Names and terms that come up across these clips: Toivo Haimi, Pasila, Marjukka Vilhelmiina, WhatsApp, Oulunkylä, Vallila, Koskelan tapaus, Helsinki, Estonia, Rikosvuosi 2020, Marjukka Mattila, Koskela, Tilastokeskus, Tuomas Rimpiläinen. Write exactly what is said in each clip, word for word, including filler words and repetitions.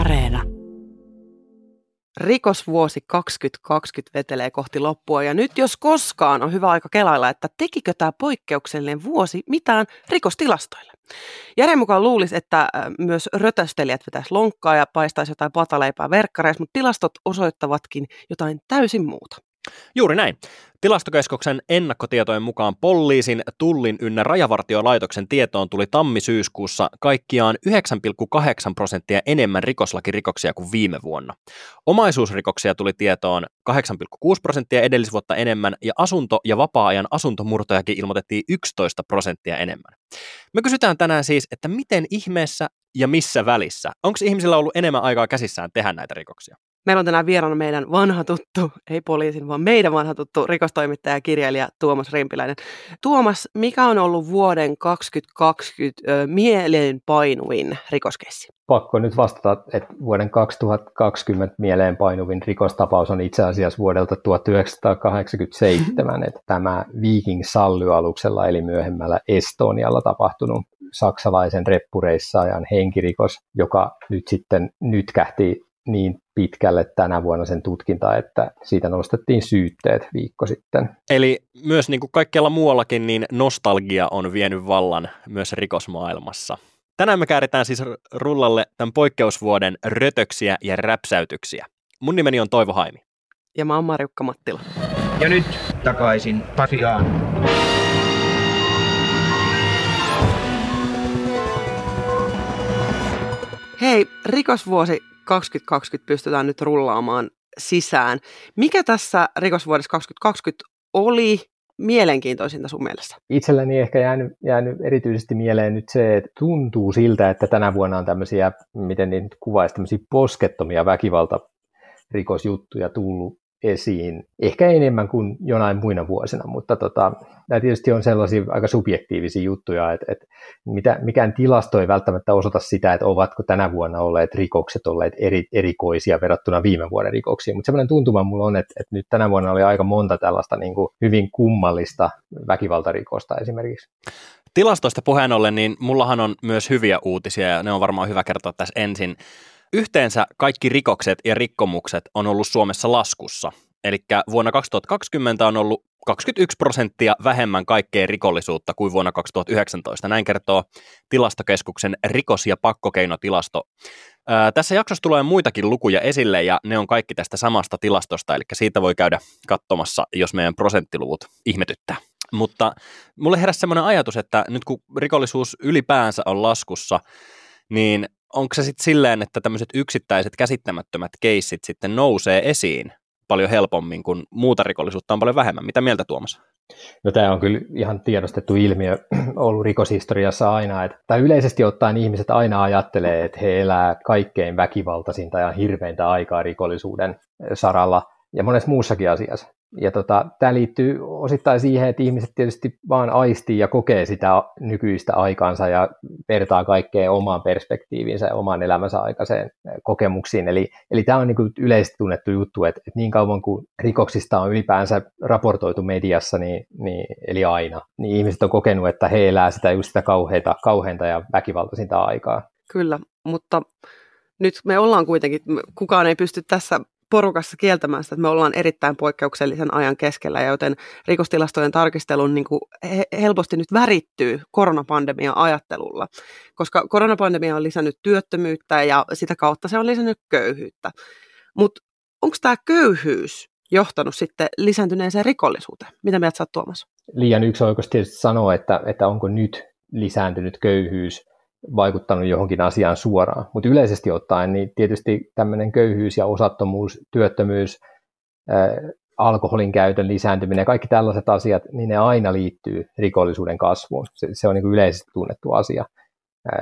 Areena. Rikosvuosi kaksituhattakaksikymmentä vetelee kohti loppua ja nyt jos koskaan on hyvä aika kelailla, että tekikö tämä poikkeuksellinen vuosi mitään rikostilastoille. Järjen mukaan luulisi, että myös rötöstelijät vetäisi lonkkaa ja paistaisi jotain pataleipää verkkareissa, mutta tilastot osoittavatkin jotain täysin muuta. Juuri näin. Tilastokeskuksen ennakkotietojen mukaan poliisin, tullin ynnä rajavartiolaitoksen tietoon tuli tammi-syyskuussa kaikkiaan yhdeksän pilkku kahdeksan prosenttia enemmän rikoslakirikoksia kuin viime vuonna. Omaisuusrikoksia tuli tietoon kahdeksan pilkku kuusi prosenttia edellisvuotta enemmän ja asunto- ja vapaa-ajan asuntomurtojakin ilmoitettiin yksitoista prosenttia enemmän. Me kysytään tänään siis, että miten ihmeessä ja missä välissä? Onko ihmisillä ollut enemmän aikaa käsissään tehdä näitä rikoksia? Meillä on tänään vieraana meidän vanha tuttu, ei poliisin, vaan meidän vanha tuttu rikostoimittaja ja kirjailija Tuomas Rimpiläinen. Tuomas, mikä on ollut vuoden kaksituhattakaksikymmentä ö, mieleenpainuin rikoskeissi? Pakko nyt vastata, että vuoden kaksituhattakaksikymmentä mieleenpainuvin rikostapaus on itse asiassa vuodelta tuhatyhdeksänsataakahdeksankymmentäseitsemän, että tämä Viking Sally-aluksella eli myöhemmällä Estonialla tapahtunut saksalaisen reppureissaajan henkirikos, joka nyt sitten nytkähti niin pitkälle tänä vuonna sen tutkinta, että siitä nostettiin syytteet viikko sitten. Eli myös niin kuin kaikkialla muuallakin, niin nostalgia on vienyt vallan myös rikosmaailmassa. Tänään me kääritään siis rullalle tämän poikkeusvuoden rötöksiä ja räpsäytyksiä. Mun nimeni on Toivo Haimi. Ja mä oon Marjukka Mattila. Ja nyt takaisin Pasiaan. Hei, rikosvuosi kaksituhattakaksikymmentä pystytään nyt rullaamaan sisään. Mikä tässä rikosvuodessa kaksituhattakaksikymmentä oli mielenkiintoisinta sun mielessä? Itselläni ehkä jäänyt, jäänyt erityisesti mieleen nyt se, että tuntuu siltä, että tänä vuonna on tämmöisiä, miten niitä kuvaisi, tämmöisiä poskettomia väkivaltarikosjuttuja tullut esiin. Ehkä enemmän kuin jonain muina vuosina, mutta tota, nämä tietysti on sellaisia aika subjektiivisia juttuja, että, että mitä, mikään tilasto ei välttämättä osoita sitä, että ovatko tänä vuonna olleet rikokset olleet eri, erikoisia verrattuna viime vuoden rikoksiin, mutta sellainen tuntuma mulla on, että, että nyt tänä vuonna oli aika monta tällaista niin kuin hyvin kummallista väkivaltarikosta esimerkiksi. Tilastoista puheen ollen, niin mullahan on myös hyviä uutisia ja ne on varmaan hyvä kertoa tässä ensin. Yhteensä kaikki rikokset ja rikkomukset on ollut Suomessa laskussa. Eli vuonna kaksituhattakaksikymmentä on ollut kaksikymmentäyksi prosenttia vähemmän kaikkea rikollisuutta kuin vuonna kaksituhattayhdeksäntoista. Näin kertoo Tilastokeskuksen rikos- ja pakkokeinotilasto. Ää, tässä jaksossa tulee muitakin lukuja esille ja ne on kaikki tästä samasta tilastosta. Eli siitä voi käydä katsomassa, jos meidän prosenttiluvut ihmetyttää. Mutta mulle heräsi semmoinen ajatus, että nyt kun rikollisuus ylipäänsä on laskussa, niin onko se sitten silleen, että tämmöiset yksittäiset käsittämättömät keissit sitten nousee esiin paljon helpommin, kun muuta rikollisuutta on paljon vähemmän? Mitä mieltä, Tuomas? No tämä on kyllä ihan tiedostettu ilmiö ollut rikoshistoriassa aina, että tai yleisesti ottaen ihmiset aina ajattelee, että he elää kaikkein väkivaltaisinta ja hirveintä aikaa rikollisuuden saralla ja monessa muussakin asiassa. Ja tota, tämä liittyy osittain siihen, että ihmiset tietysti vaan aistii ja kokee sitä nykyistä aikaansa ja vertaa kaikkeen omaan perspektiiviinsä ja omaan elämänsä aikaiseen kokemuksiin. Eli, eli tämä on niin kuin yleisesti tunnettu juttu, että, että niin kauan kuin rikoksista on ylipäänsä raportoitu mediassa, niin, niin, eli aina, niin ihmiset on kokenut, että he elää sitä just sitä kauheita, kauheinta ja väkivaltaisinta aikaa. Kyllä, mutta nyt me ollaan kuitenkin, kukaan ei pysty tässä porukassa kieltämään sitä, että me ollaan erittäin poikkeuksellisen ajan keskellä, ja joten rikostilastojen tarkistelun niin kuin helposti nyt värittyy koronapandemian ajattelulla, koska koronapandemia on lisännyt työttömyyttä ja sitä kautta se on lisännyt köyhyyttä. Mutta onko tämä köyhyys johtanut sitten lisääntyneeseen rikollisuuteen? Mitä mieltä sä oot, Tuomas? Liian yksioikoisesti tietysti sanoa, että, että onko nyt lisääntynyt köyhyys vaikuttanut johonkin asiaan suoraan, mutta yleisesti ottaen niin tietysti tämmöinen köyhyys ja osattomuus, työttömyys, äh, alkoholin käytön lisääntyminen, kaikki tällaiset asiat, niin ne aina liittyy rikollisuuden kasvuun. Se, se on niin kuin yleisesti tunnettu asia. Äh,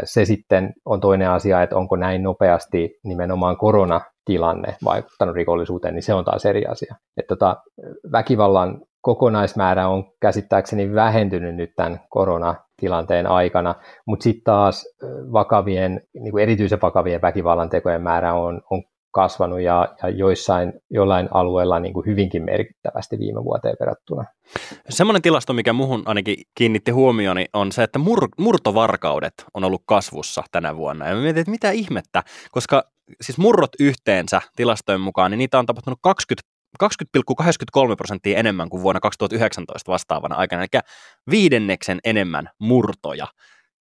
se sitten on toinen asia, että onko näin nopeasti nimenomaan koronatilanne vaikuttanut rikollisuuteen, niin se on taas eri asia. Et tota, väkivallan kokonaismäärä on käsittääkseni vähentynyt nyt tämän koronatilanteen aikana, mutta sitten taas vakavien, niin kuin erityisen vakavien väkivallantekojen määrä on, on kasvanut ja, ja joissain, jollain alueella niin kuin hyvinkin merkittävästi viime vuoteen verrattuna. Semmoinen tilasto, mikä muhun ainakin kiinnitti huomioni, on se, että mur- murtovarkaudet on ollut kasvussa tänä vuonna. Ja mä mietin, että mitä ihmettä, koska siis murrot yhteensä tilastojen mukaan, niin niitä on tapahtunut kaksikymmentä pilkku kaksikymmentäkolme prosenttia enemmän kuin vuonna kaksituhattayhdeksäntoista vastaavana aikana, eli viidenneksen enemmän murtoja.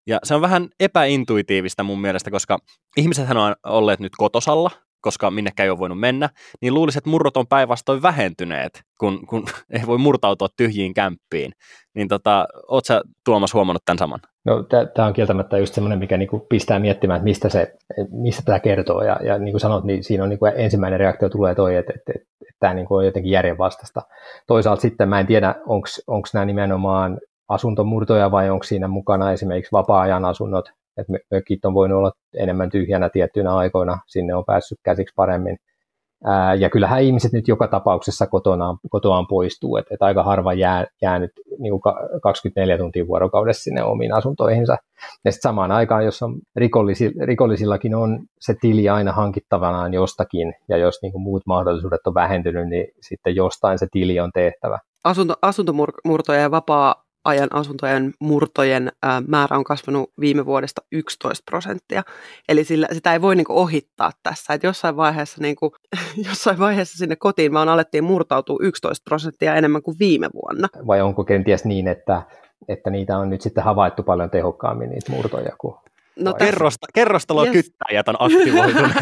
Ja se on vähän epäintuitiivista mun mielestä, koska ihmisethän on olleet nyt kotosalla, koska minnekään ei ole voinut mennä, niin luulisin, että murrot on päinvastoin vähentyneet, kun, kun ei voi murtautua tyhjiin kämppiin. Niin tota, oot sä, Tuomas, huomannut tämän saman? No, tämä on kieltämättä just semmoinen, mikä niinku pistää miettimään, että mistä, se, mistä tämä kertoo. Ja, ja niin kuin sanot, niin siinä on niinku ensimmäinen reaktio tulee toi, että et, et, et tämä niinku on jotenkin järjenvastaista. Toisaalta sitten mä en tiedä, onko nämä nimenomaan asuntomurtoja vai onko siinä mukana esimerkiksi vapaa-ajan asunnot, että mökit on voinut olla enemmän tyhjänä tiettynä aikoina, sinne on päässyt käsiksi paremmin. Ää, ja kyllähän ihmiset nyt joka tapauksessa kotonaan, kotoaan poistuu, että et aika harva jää, jää nyt niin kuin kaksikymmentäneljä tuntia vuorokaudessa sinne omiin asuntoihinsa. Ja sitten samaan aikaan, jos on rikollisilla, rikollisillakin on se tili aina hankittavanaan jostakin, ja jos niin kuin muut mahdollisuudet on vähentynyt, niin sitten jostain se tili on tehtävä. Asunto, asuntomurtoja ja vapaa ajan asuntojen murtojen ää, määrä on kasvanut viime vuodesta yksitoista prosenttia. Eli sillä, sitä ei voi niinku ohittaa tässä. Et jossain, vaiheessa, niinku, jossain vaiheessa sinne kotiin vaan alettiin murtautua yksitoista prosenttia enemmän kuin viime vuonna. Vai onko kenties niin, että, että niitä on nyt sitten havaittu paljon tehokkaammin niitä murtoja kuin... No kerrosta, kerrostalo yes. Kyttäjät on aktivoituneet.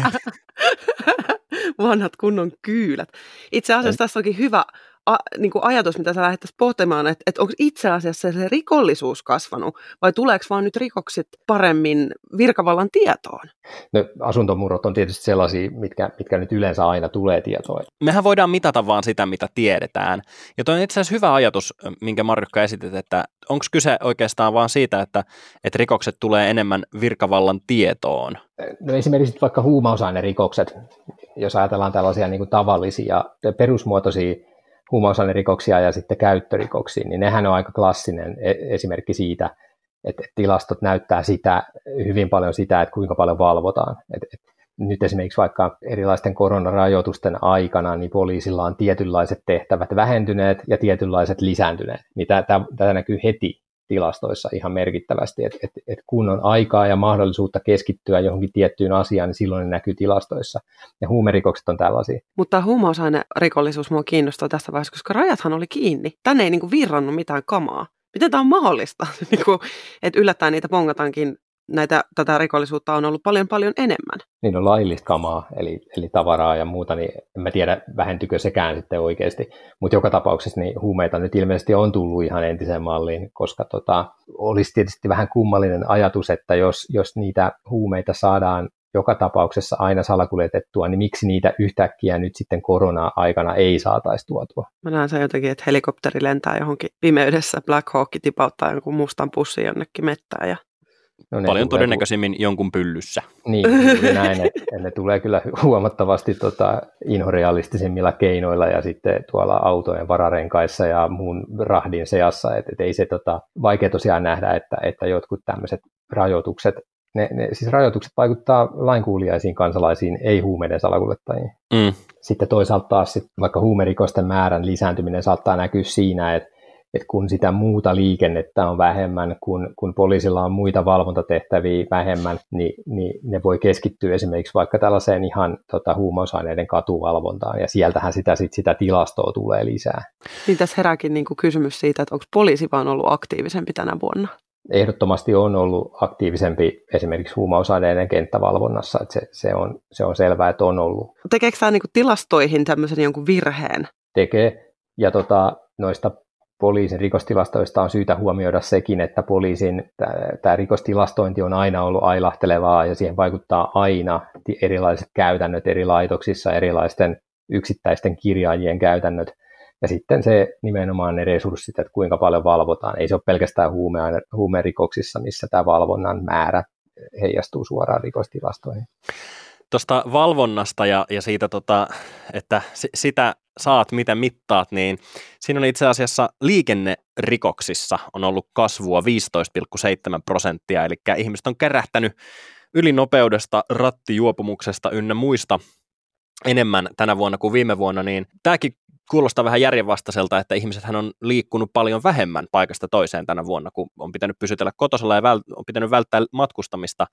Vanhat kunnon kyylät. Itse asiassa tässä onkin hyvä... A, niin kuin ajatus, mitä sä lähdettäisiin pohtimaan, että, että onko itse asiassa se rikollisuus kasvanut vai tuleeko vaan nyt rikokset paremmin virkavallan tietoon? No, asuntomurrot on tietysti sellaisia, mitkä, mitkä nyt yleensä aina tulee tietoon. Mehän voidaan mitata vaan sitä, mitä tiedetään. Ja toi on itse asiassa hyvä ajatus, minkä Marjukka esitit, että onko kyse oikeastaan vaan siitä, että, että rikokset tulee enemmän virkavallan tietoon? No esimerkiksi vaikka huumausainerikokset, jos ajatellaan tällaisia niin kuin tavallisia perusmuotoisia huumausainerikoksia ja sitten käyttörikoksia, niin nehän on aika klassinen esimerkki siitä, että tilastot näyttää sitä, hyvin paljon sitä, että kuinka paljon valvotaan. Et, et nyt esimerkiksi vaikka erilaisten koronarajoitusten aikana, niin poliisilla on tietynlaiset tehtävät vähentyneet ja tietynlaiset lisääntyneet. Niin tämä näkyy heti tilastoissa ihan merkittävästi, että et, et kun on aikaa ja mahdollisuutta keskittyä johonkin tiettyyn asiaan, niin silloin ne näkyy tilastoissa. Ja huumerikokset on tällaisia. Mutta huumausainerikollisuus mua kiinnostaa tässä vaiheessa, koska rajathan oli kiinni. Tänne ei niinku virrannut mitään kamaa. Miten tämä on mahdollista, että yllättäen niitä pongatankin, näitä, tätä rikollisuutta on ollut paljon paljon enemmän? Niin on laillista kamaa, eli, eli tavaraa ja muuta, niin en mä tiedä vähentykö sekään sitten oikeasti. Mutta joka tapauksessa niin huumeita nyt ilmeisesti on tullut ihan entiseen malliin, koska tota, olisi tietysti vähän kummallinen ajatus, että jos, jos niitä huumeita saadaan joka tapauksessa aina salakuljetettua, niin miksi niitä yhtäkkiä nyt sitten korona-aikana ei saataisi tuotua? Mä näen sen jotenkin, että helikopteri lentää johonkin pimeydessä, Black Hawk tipauttaa jonkun mustan pussin jonnekin mettään ja no, paljon todennäköisimmin pu... jonkun pyllyssä. Niin, niin näin, että ne tulee kyllä huomattavasti tota, inhorealistisemmilla keinoilla ja sitten tuolla autojen vararenkaissa ja muun rahdin seassa. Et, et ei se tota, vaikea tosiaan nähdä, että, että jotkut tämmöiset rajoitukset, ne, ne, siis rajoitukset vaikuttaa lainkuuliaisiin kansalaisiin, ei huumeiden salakuljettajiin. Mm. Sitten toisaalta taas sit, vaikka huumerikosten määrän lisääntyminen saattaa näkyä siinä, että että kun sitä muuta liikennettä on vähemmän, kun, kun poliisilla on muita valvontatehtäviä vähemmän, niin, niin ne voi keskittyä esimerkiksi vaikka tällaiseen ihan tota, huumausaineiden katuvalvontaan, ja sieltähän sitä, sit, sitä tilastoa tulee lisää. Niin tässä herääkin niin kuin kysymys siitä, että onko poliisi vaan ollut aktiivisempi tänä vuonna? Ehdottomasti on ollut aktiivisempi esimerkiksi huumausaineiden kenttävalvonnassa, että se, se, on, se on selvää, että on ollut. Tekeekö tämä niin kuin tilastoihin tämmöisen jonkun virheen? Tekee, ja tota, noista poliisin rikostilastoista on syytä huomioida sekin, että poliisin tämä rikostilastointi on aina ollut ailahtelevaa ja siihen vaikuttaa aina erilaiset käytännöt eri laitoksissa, erilaisten yksittäisten kirjaajien käytännöt. Ja sitten se nimenomaan ne resurssit, että kuinka paljon valvotaan. Ei se ole pelkästään huume- huumerikoksissa, missä tämä valvonnan määrä heijastuu suoraan rikostilastoihin. Tuosta valvonnasta ja, ja siitä, tota, että sitä saat, mitä mittaat, niin siinä on itse asiassa liikennerikoksissa on ollut kasvua viisitoista pilkku seitsemän prosenttia, eli ihmiset on kärähtänyt ylinopeudesta, rattijuopumuksesta ynnä muista enemmän tänä vuonna kuin viime vuonna, niin tämäkin kuulostaa vähän järjenvastaiselta, että ihmisethän on liikkunut paljon vähemmän paikasta toiseen tänä vuonna, kun on pitänyt pysytellä kotosalla ja vält- on pitänyt välttää matkustamista,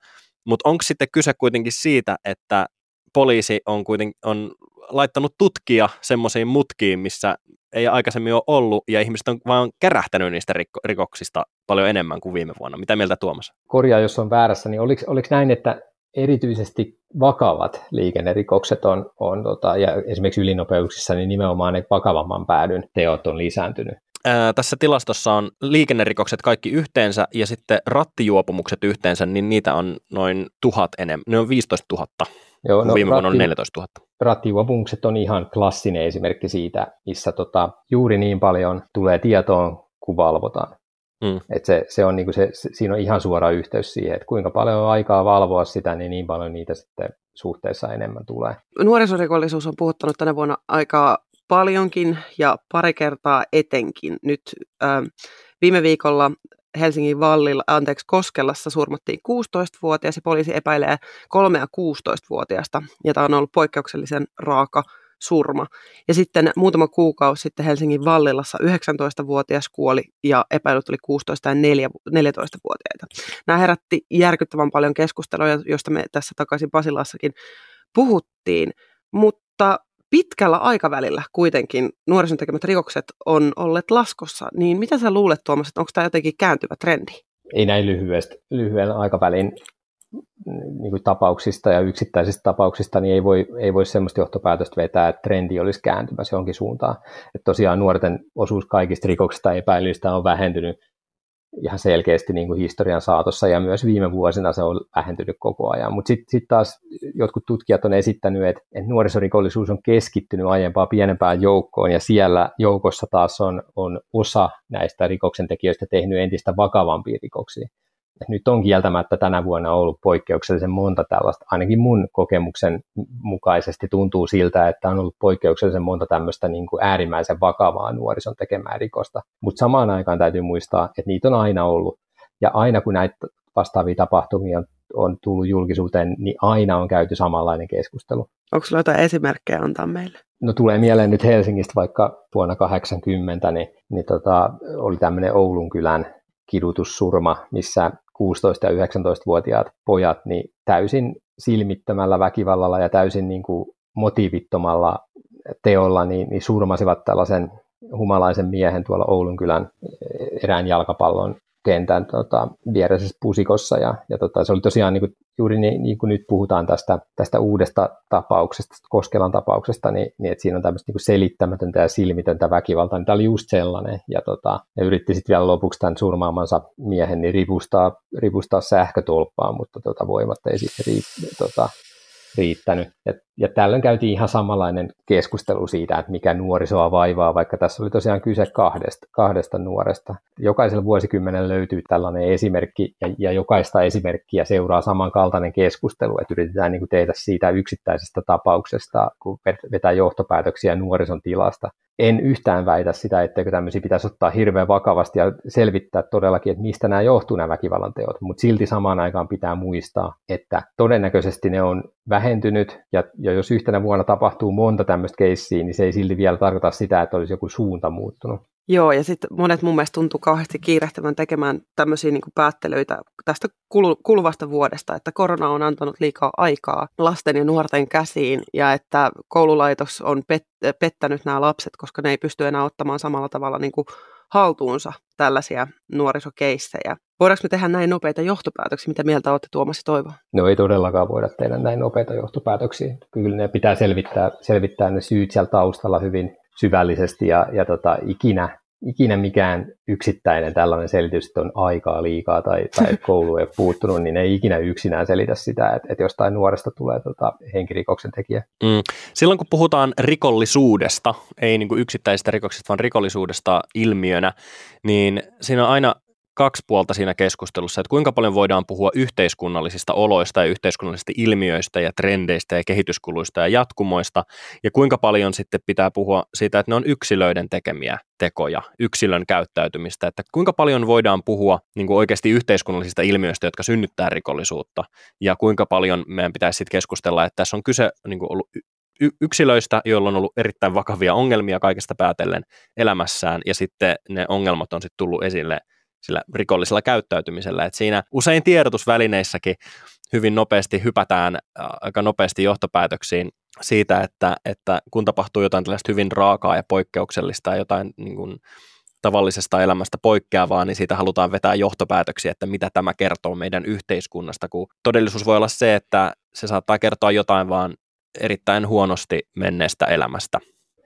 mutta onko sitten kyse kuitenkin siitä, että poliisi on kuitenkin on laittanut tutkia semmoisiin mutkiin, missä ei aikaisemmin ole ollut, ja ihmiset on vaan kärähtänyt niistä rikko- rikoksista paljon enemmän kuin viime vuonna. Mitä mieltä Tuomas? Korjaa, jos on väärässä, niin oliko, oliko näin, että erityisesti vakavat liikennerikokset on, on tota, ja esimerkiksi ylinopeuksissa, niin nimenomaan ne vakavamman päädyn teot on lisääntynyt? Ää, tässä tilastossa on liikennerikokset kaikki yhteensä, ja sitten rattijuopumukset yhteensä, niin niitä on noin tuhat enemmän, ne on viisitoista tuhatta. Joo, no, viime vuonna on neljätoista tuhatta. Rattijuopumukset on ihan klassinen esimerkki siitä, missä tota, juuri niin paljon tulee tietoon, kun valvotaan. Mm. Et se, se on niinku se, se, siinä on ihan suora yhteys siihen, että kuinka paljon on aikaa valvoa sitä, niin niin paljon niitä sitten suhteessa enemmän tulee. Nuorisorikollisuus on puhuttanut tänä vuonna aikaa paljonkin ja pari kertaa etenkin. Nyt äh, viime viikolla Helsingin Vallilla, anteeksi, Koskelassa surmattiin kuusitoistavuotias ja poliisi epäilee kolmea kuusitoistavuotiaasta, ja tämä on ollut poikkeuksellisen raaka surma. Ja sitten muutama kuukausi sitten Helsingin Vallilassa yhdeksäntoistavuotias kuoli ja epäilyt oli kuusitoista- ja neljätoistavuotiaita. Nämä herätti järkyttävän paljon keskustelua, josta me tässä takaisin Pasilassakin puhuttiin, mutta pitkällä aikavälillä kuitenkin nuorison tekemät rikokset on olleet laskussa, niin mitä sä luulet, Tuomas, että onko tämä jotenkin kääntyvä trendi? Ei näin lyhyesti, lyhyen aikavälin niin kuin tapauksista ja yksittäisistä tapauksista, niin ei voi, ei voi sellaista johtopäätöstä vetää, että trendi olisi kääntymässä jonkin suuntaan. Että tosiaan nuorten osuus kaikista rikoksista epäilyistä on vähentynyt ihan selkeästi niin kuin historian saatossa, ja myös viime vuosina se on vähentynyt koko ajan. Mutta sitten sit taas jotkut tutkijat on esittänyt, että et nuorisorikollisuus on keskittynyt aiempaa pienempään joukkoon, ja siellä joukossa taas on, on osa näistä rikoksentekijöistä tehnyt entistä vakavampia rikoksia. Et nyt on kieltämättä tänä vuonna ollut poikkeuksellisen monta tällaista, ainakin mun kokemuksen mukaisesti tuntuu siltä, että on ollut poikkeuksellisen monta tämmöistä niin kuin äärimmäisen vakavaa nuorison tekemää rikosta. Mutta samaan aikaan täytyy muistaa, että niitä on aina ollut. Ja aina kun näitä vastaavia tapahtumia on, on tullut julkisuuteen, niin aina on käyty samanlainen keskustelu. Onko sulla jotain esimerkkejä antaa meille? No tulee mieleen nyt Helsingistä vaikka vuonna kahdeksankymmentä, niin, niin tota, oli tämmöinen Oulunkylän kiroutussurma, missä kuusitoista- ja yhdeksäntoistavuotiaat pojat niin täysin silmittömällä väkivallalla ja täysin niin kuin motiivittomalla teolla niin, niin surmasivat tällaisen humalaisen miehen tuolla Oulunkylän erään jalkapallon kentän tota, viereisessä pusikossa. Ja, ja tota, se oli tosiaan niin kuin, juuri niin, niin kuin nyt puhutaan tästä, tästä uudesta tapauksesta, Koskelan tapauksesta, niin, niin että siinä on tämmöistä niin selittämätöntä ja silmitöntä väkivaltaa. Niin tämä oli just sellainen. Ja, tota, ja yritti sitten vielä lopuksi tämän surmaamansa miehen niin ripustaa, ripustaa sähkötolppaan, mutta tota, voimat ei sitten riit, tota, riittänyt. Ja, ja tällöin käytiin ihan samanlainen keskustelu siitä, että mikä nuorisoa vaivaa, vaikka tässä oli tosiaan kyse kahdesta, kahdesta nuoresta. Jokaisella vuosikymmenellä löytyy tällainen esimerkki, ja, ja jokaista esimerkkiä seuraa samankaltainen keskustelu, että yritetään niin kuin tehdä siitä yksittäisestä tapauksesta, kun vetää johtopäätöksiä nuorison tilasta. En yhtään väitä sitä, etteikö tämmöisiä pitäisi ottaa hirveän vakavasti ja selvittää todellakin, että mistä nämä johtuu nämä väkivallan teot, mutta silti samaan aikaan pitää muistaa, että todennäköisesti ne on vähentynyt, ja, ja jos yhtenä vuonna tapahtuu monta tämmöistä keissiä, niin se ei silti vielä tarkoita sitä, että olisi joku suunta muuttunut. Joo, ja sitten monet mun mielestä tuntuu kauheasti kiirehtävän tekemään tämmöisiä niin kuin päättelyitä tästä kuluvasta vuodesta, että korona on antanut liikaa aikaa lasten ja nuorten käsiin, ja että koululaitos on pet- pettänyt nämä lapset, koska ne ei pysty enää ottamaan samalla tavalla niin kuin haltuunsa tällaisia nuorisokeissejä. Voidaanko me tehdä näin nopeita johtopäätöksiä? Mitä mieltä olette, Tuomas ja Toivo? No ei todellakaan voida tehdä näin nopeita johtopäätöksiä. Kyllä ne pitää selvittää, selvittää ne syyt siellä taustalla hyvin syvällisesti, ja, ja tota, ikinä, ikinä mikään yksittäinen tällainen selitys, että on aikaa liikaa tai, tai koulu ei ole puuttunut, niin ei ikinä yksinään selitä sitä, että, että jostain nuoresta tulee tota, henkirikoksen tekijä. Mm. Silloin kun puhutaan rikollisuudesta, ei niin kuin yksittäisistä rikoksista, vaan rikollisuudesta ilmiönä, niin siinä on aina kaksi puolta siinä keskustelussa, että kuinka paljon voidaan puhua yhteiskunnallisista oloista ja yhteiskunnallisista ilmiöistä ja trendeistä ja kehityskuluista ja jatkumoista, ja kuinka paljon sitten pitää puhua siitä, että ne on yksilöiden tekemiä tekoja, yksilön käyttäytymistä, että kuinka paljon voidaan puhua niin kuin oikeasti yhteiskunnallisista ilmiöistä, jotka synnyttää rikollisuutta, ja kuinka paljon meidän pitäisi sitten keskustella, että tässä on kyse niin kuin ollut yksilöistä, joilla on ollut erittäin vakavia ongelmia kaikesta päätellen elämässään, ja sitten ne ongelmat on sitten tullut esille sillä rikollisella käyttäytymisellä. Et siinä usein tiedotusvälineissäkin hyvin nopeasti hypätään aika nopeasti johtopäätöksiin siitä, että, että kun tapahtuu jotain tällaista hyvin raakaa ja poikkeuksellista ja jotain niin kuin tavallisesta elämästä poikkeavaa, niin siitä halutaan vetää johtopäätöksiä, että mitä tämä kertoo meidän yhteiskunnasta, kun todellisuus voi olla se, että se saattaa kertoa jotain vaan erittäin huonosti menneestä elämästä,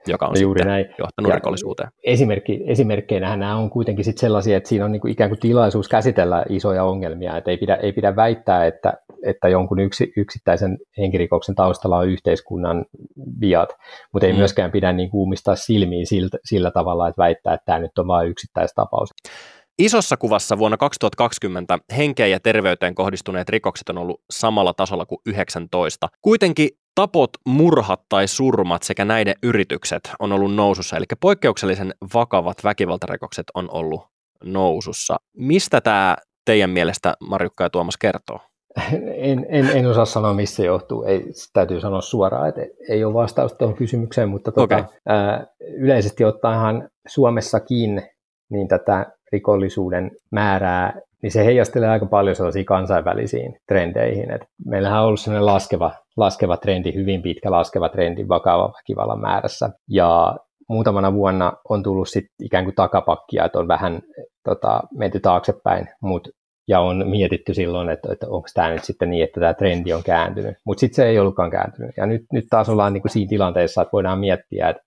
joka on juuri sitten näin johtanut ja rikollisuuteen. Esimerkki, esimerkkeinähän nämä on kuitenkin sit sellaisia, että siinä on niinku ikään kuin tilaisuus käsitellä isoja ongelmia, että ei pidä, ei pidä väittää, että, että jonkun yksi, yksittäisen henkirikoksen taustalla on yhteiskunnan viat, mutta ei mm. myöskään pidä niinku ummistaa silmiin siltä, sillä tavalla, että väittää, että tämä nyt on vain yksittäistapaus. Isossa kuvassa vuonna kaksituhattakaksikymmentä henkeen ja terveyteen kohdistuneet rikokset on ollut samalla tasolla kuin yhdeksäntoista. Kuitenkin tapot, murhat tai surmat sekä näiden yritykset on ollut nousussa, eli poikkeuksellisen vakavat väkivaltarikokset on ollut nousussa. Mistä tämä teidän mielestä, Marjukka ja Tuomas, kertoo? En, en, en osaa sanoa, mistä se johtuu. Ei, täytyy sanoa suoraan, että ei ole vastausta tuohon kysymykseen, mutta tuota, okay. ää, yleisesti ottaenhan Suomessakin niin tätä rikollisuuden määrää, niin se heijastelee aika paljon sellaisiin kansainvälisiin trendeihin. Et meillähän on ollut sellainen laskeva, laskeva trendi, hyvin pitkä laskeva trendi vakava väkivallan määrässä. Ja muutamana vuonna on tullut sit ikään kuin takapakkia, että on vähän tota, menty taaksepäin, mut, ja on mietitty silloin, että, että onko tämä nyt sitten niin, että tämä trendi on kääntynyt. Mutta sitten se ei ollutkaan kääntynyt. Ja nyt, nyt taas ollaan niinku siinä tilanteessa, että voidaan miettiä, että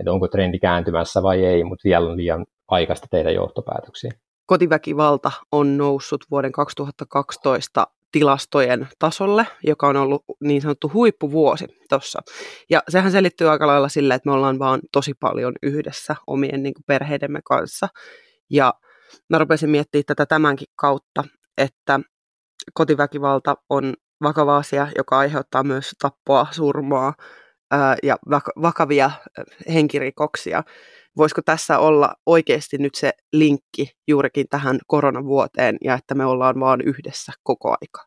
et onko trendi kääntymässä vai ei, mutta vielä on liian aikaista tehdä johtopäätöksiä. Kotiväkivalta on noussut vuoden kaksituhattakaksitoista tilastojen tasolle, joka on ollut niin sanottu huippuvuosi tuossa. Ja sehän selittyy aika lailla sillä, että me ollaan vaan tosi paljon yhdessä omien niin kuin perheidemme kanssa. Ja mä rupesin miettimään tätä tämänkin kautta, että kotiväkivalta on vakava asia, joka aiheuttaa myös tappoa, surmaa ää, ja vakavia henkirikoksia. Voisiko tässä olla oikeasti nyt se linkki juurikin tähän koronavuoteen ja että me ollaan vaan yhdessä koko aika?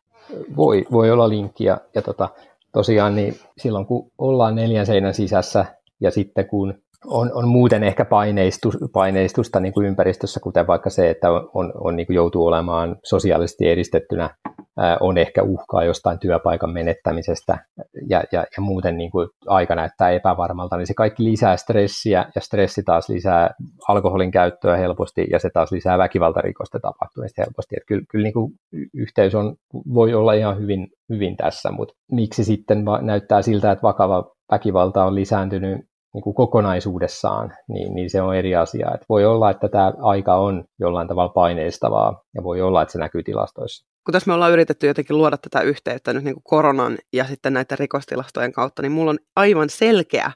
Voi, voi olla linkki ja, ja tota, tosiaan niin silloin kun ollaan neljän seinän sisässä ja sitten kun on, on muuten ehkä paineistus, paineistusta niin kuin ympäristössä, kuten vaikka se, että on, on, on niin kuin joutuu olemaan sosiaalisesti edistettynä, ää, on ehkä uhkaa jostain työpaikan menettämisestä ja, ja, ja muuten niin kuin aika näyttää epävarmalta, niin se kaikki lisää stressiä ja stressi taas lisää alkoholin käyttöä helposti ja se taas lisää väkivaltarikosta tapahtumista helposti. Että kyllä kyllä niin kuin yhteys on, voi olla ihan hyvin, hyvin tässä, mutta miksi sitten näyttää siltä, että vakava väkivalta on lisääntynyt niin kuin kokonaisuudessaan, niin, niin se on eri asia. Et voi olla, että tämä aika on jollain tavalla paineistavaa ja voi olla, että se näkyy tilastoissa. Kun tässä me ollaan yritetty jotenkin luoda tätä yhteyttä nyt niin kuin koronan ja sitten näiden rikostilastojen kautta, niin mulla on aivan selkeä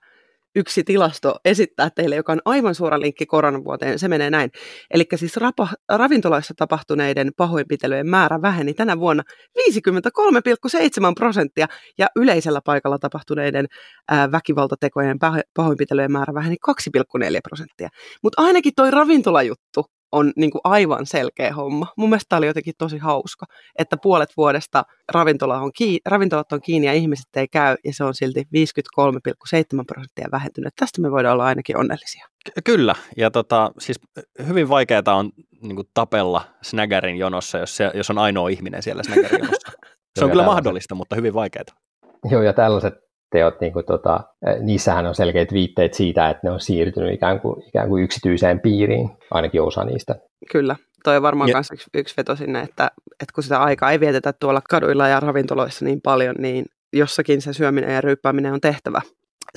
yksi tilasto esittää teille, joka on aivan suora linkki koronavuoteen. Se menee näin. Eli siis rapa, ravintoloissa tapahtuneiden pahoinpitelyjen määrä väheni tänä vuonna viisikymmentäkolme pilkku seitsemän prosenttia ja yleisellä paikalla tapahtuneiden ää, väkivaltatekojen pahoinpitelyjen määrä väheni kaksi pilkku neljä prosenttia. Mutta ainakin toi ravintolajuttu on niinku aivan selkeä homma. Mun mielestä tämä oli jotenkin tosi hauska, että puolet vuodesta ravintola on kiinni, ravintolat on kiinni ja ihmiset ei käy, ja se on silti viisikymmentäkolme pilkku seitsemän prosenttia vähentynyt. Tästä me voidaan olla ainakin onnellisia. Kyllä, ja tota, siis hyvin vaikeaa on niinku tapella snägärin jonossa, jos, se, jos on ainoa ihminen siellä snägärin jonossa. Se on kyllä mahdollista, mutta hyvin vaikeaa. Joo, ja tällaiset teot, niin kuin tota, niissähän on selkeät viitteet siitä, että ne on siirtynyt ikään kuin, ikään kuin yksityiseen piiriin, ainakin osa niistä. Kyllä, toi on varmaan myös yksi, yksi veto sinne, että, että kun sitä aikaa ei vietetä tuolla kaduilla ja ravintoloissa niin paljon, niin jossakin se syöminen ja ryyppääminen on tehtävä.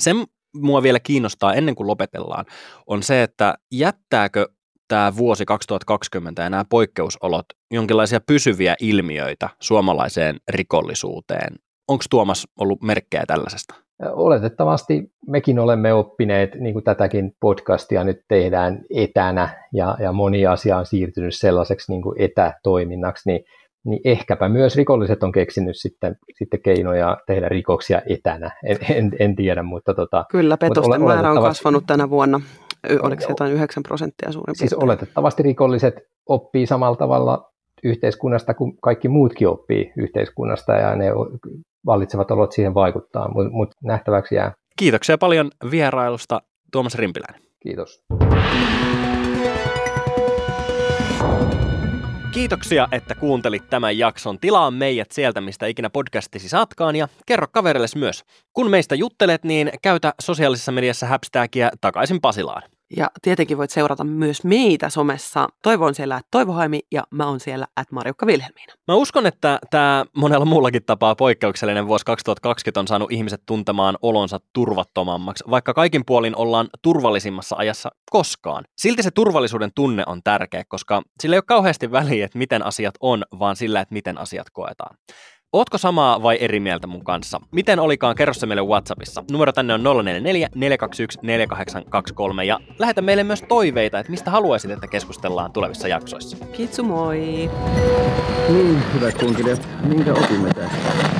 Se mua vielä kiinnostaa ennen kuin lopetellaan, on se, että jättääkö tämä vuosi kaksituhattakaksikymmentä ja nämä poikkeusolot jonkinlaisia pysyviä ilmiöitä suomalaiseen rikollisuuteen? Onko Tuomas ollut merkkejä tällaisesta? Oletettavasti mekin olemme oppineet, niin kuin tätäkin podcastia nyt tehdään etänä ja, ja moni asia on siirtynyt sellaiseksi niin kuin etätoiminnaksi, niin, niin ehkäpä myös rikolliset on keksinyt sitten, sitten keinoja tehdä rikoksia etänä. En, en, en tiedä, mutta tota, kyllä, petosten määrä oletettavasti on kasvanut tänä vuonna. Oliko jotain yhdeksän prosenttia suurin piirtein? Siis oletettavasti rikolliset oppii samalla tavalla yhteiskunnasta kuin kaikki muutkin oppii yhteiskunnasta ja ne vallitsevat olot siihen vaikuttaa, mutta mut nähtäväksi jää. Kiitoksia paljon vierailusta, Tuomas Rimpiläinen. Kiitos. Kiitoksia, että kuuntelit tämän jakson. Tilaa meidät sieltä, mistä ikinä podcastisi saatkaan, ja kerro kaverillesi myös. Kun meistä juttelet, niin käytä sosiaalisessa mediassa hashtagia takaisin Pasilaan. Ja tietenkin voit seurata myös meitä somessa. Toivo on siellä Toivo Haimi ja mä oon siellä at Marjukka Vilhelmiina. Mä uskon, että tämä monella muullakin tapaa poikkeuksellinen vuosi kaksituhattakaksikymmentä on saanut ihmiset tuntemaan olonsa turvattomammaksi, vaikka kaikin puolin ollaan turvallisimmassa ajassa koskaan. Silti se turvallisuuden tunne on tärkeä, koska sillä ei ole kauheasti väliä, että miten asiat on, vaan sillä, että miten asiat koetaan. Ootko samaa vai eri mieltä mun kanssa? Miten olikaan, kerro se meille WhatsAppissa. Numero tänne on nolla neljä neljä neljä kaksi yksi neljä kahdeksan kaksi kolme ja lähetä meille myös toiveita, että mistä haluaisit, että keskustellaan tulevissa jaksoissa. Kitsu moi! Niin, hyvät kunkilijat, minkä opimme tästä?